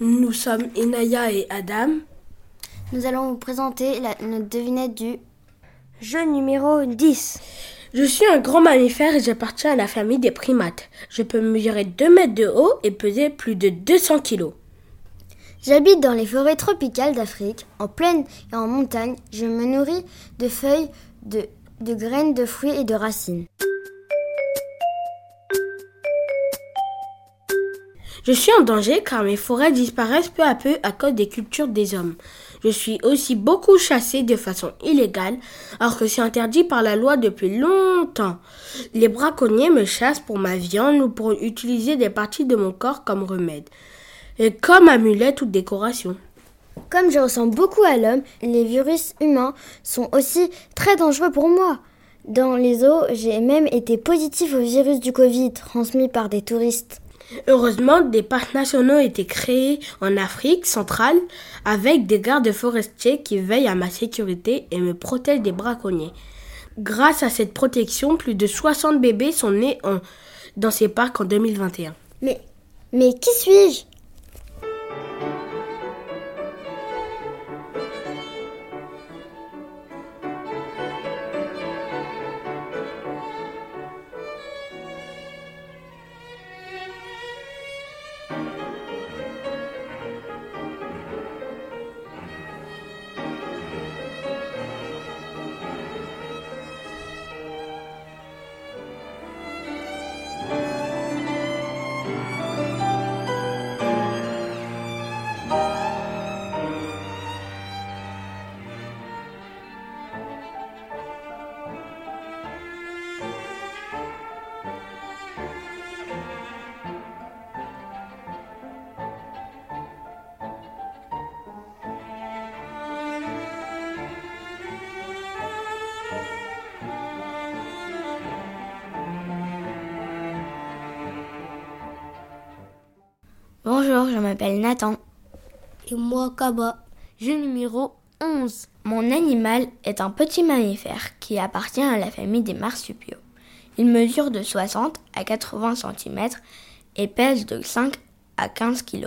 Bonjour, nous sommes Inaya et Adam. Nous allons vous présenter notre devinette du jeu numéro 10. Je suis un grand mammifère et j'appartiens à la famille des primates. Je peux mesurer 2 mètres de haut et peser plus de 200 kilos. J'habite dans les forêts tropicales d'Afrique, en plaine et en montagne. Je me nourris de feuilles, de graines, de fruits et de racines. Je suis en danger car mes forêts disparaissent peu à peu à cause des cultures des hommes. Je suis aussi beaucoup chassé de façon illégale, alors que c'est interdit par la loi depuis longtemps. Les braconniers me chassent pour ma viande ou pour utiliser des parties de mon corps comme remède, et comme amulette ou décoration. Comme je ressemble beaucoup à l'homme, les virus humains sont aussi très dangereux pour moi. Dans les eaux, j'ai même été positif au virus du Covid, transmis par des touristes. Heureusement, des parcs nationaux ont été créés en Afrique centrale avec des gardes forestiers qui veillent à ma sécurité et me protègent des braconniers. Grâce à cette protection, plus de 60 bébés sont nés dans ces parcs en 2021. Mais qui suis-je ? Bonjour, je m'appelle Nathan. Et moi, Kaba. Jeu numéro 11. Mon animal est un petit mammifère qui appartient à la famille des marsupiaux. Il mesure de 60 à 80 cm et pèse de 5 à 15 kg.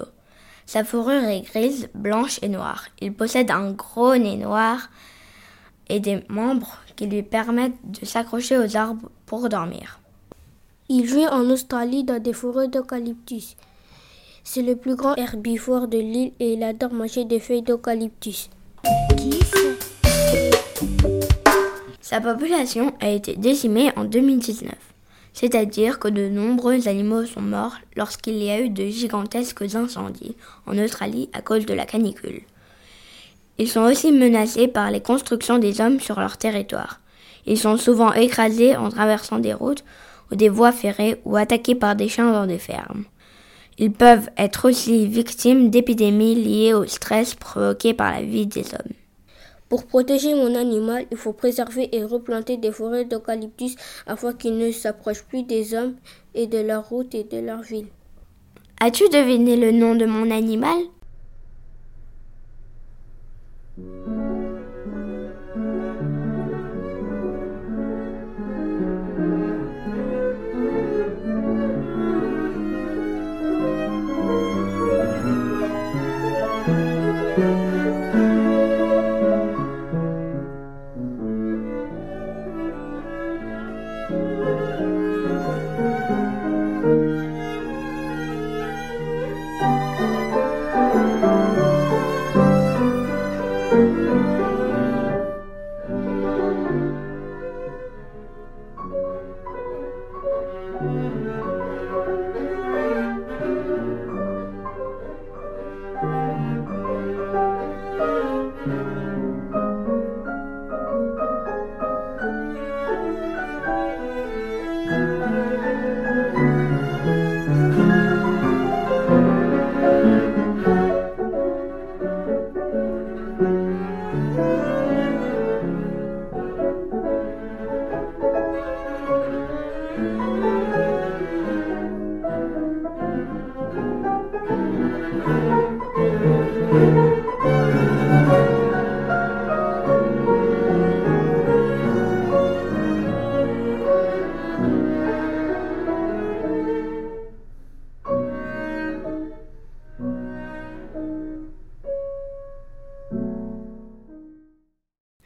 Sa fourrure est grise, blanche et noire. Il possède un gros nez noir et des membres qui lui permettent de s'accrocher aux arbres pour dormir. Il vit en Australie dans des forêts d'eucalyptus. C'est le plus grand herbivore de l'île et il adore manger des feuilles d'eucalyptus. Sa population a été décimée en 2019, c'est-à-dire que de nombreux animaux sont morts lorsqu'il y a eu de gigantesques incendies en Australie à cause de la canicule. Ils sont aussi menacés par les constructions des hommes sur leur territoire. Ils sont souvent écrasés en traversant des routes ou des voies ferrées ou attaqués par des chiens dans des fermes. Ils peuvent être aussi victimes d'épidémies liées au stress provoqué par la vie des hommes. Pour protéger mon animal, il faut préserver et replanter des forêts d'eucalyptus afin qu'ils ne s'approchent plus des hommes et de leur route et de leur ville. As-tu deviné le nom de mon animal ?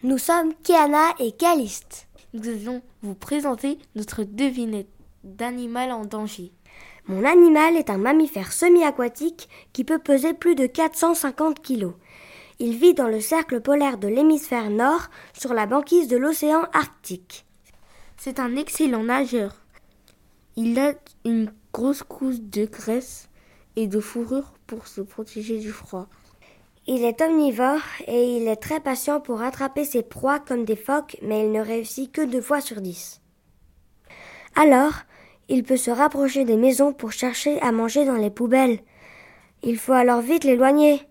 Nous sommes Keana et Caliste. Nous allons vous présenter notre devinette d'animal en danger. Mon animal est un mammifère semi-aquatique qui peut peser plus de 450 kg. Il vit dans le cercle polaire de l'hémisphère nord, sur la banquise de l'océan Arctique. C'est un excellent nageur. Il a une grosse couche de graisse et de fourrure pour se protéger du froid. Il est omnivore et il est très patient pour attraper ses proies comme des phoques, mais il ne réussit que 2 fois sur 10. Alors, il peut se rapprocher des maisons pour chercher à manger dans les poubelles. Il faut alors vite l'éloigner.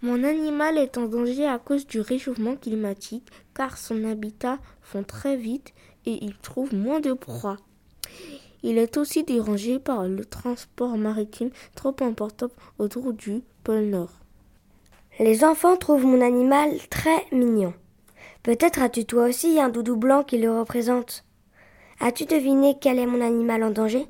Mon animal est en danger à cause du réchauffement climatique, car son habitat fond très vite et il trouve moins de proies. Il est aussi dérangé par le transport maritime trop important autour du pôle Nord. Les enfants trouvent mon animal très mignon. Peut-être as-tu toi aussi un doudou blanc qui le représente. As-tu deviné quel est mon animal en danger ?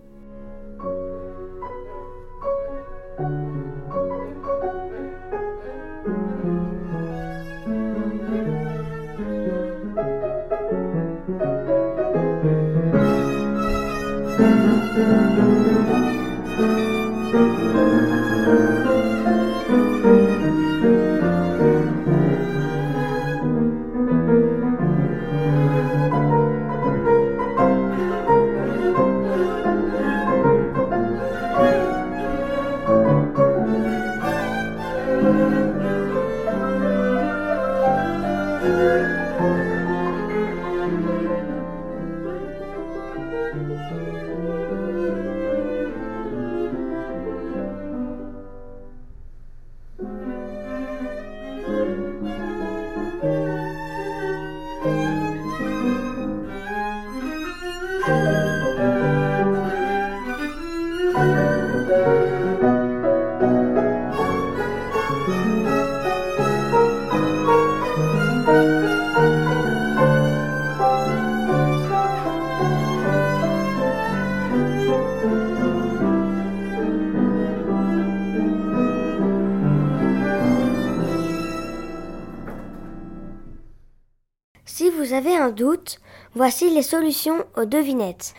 Si vous avez un doute, voici les solutions aux devinettes.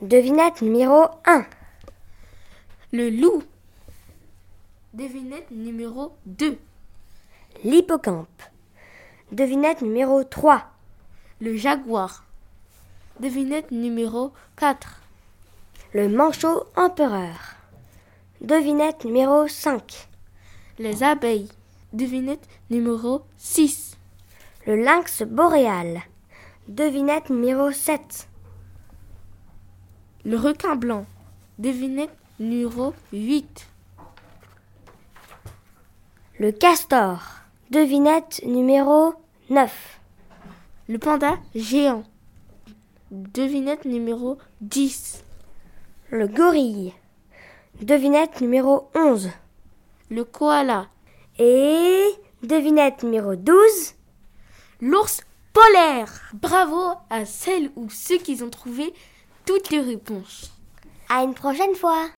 Devinette numéro 1. Le loup. Devinette numéro 2. L'hippocampe. Devinette numéro 3. Le jaguar. Devinette numéro 4. Le manchot empereur. Devinette numéro 5. Les abeilles. Devinette numéro 6. Le lynx boréal. Devinette numéro 7. Le requin blanc. Devinette numéro 8. Le castor. Devinette numéro 9. Le panda géant. Devinette numéro 10. Le gorille. Devinette numéro 11. Le koala. Et devinette numéro 12. L'ours polaire. Bravo à celles ou ceux qui ont trouvé toutes les réponses. À une prochaine fois.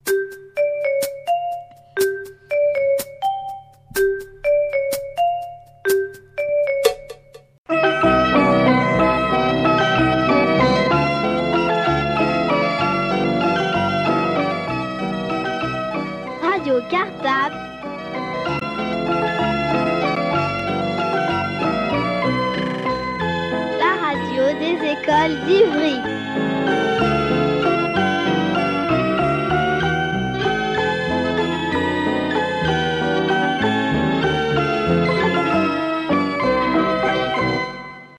Radio Cartable. Des écoles d'Ivry.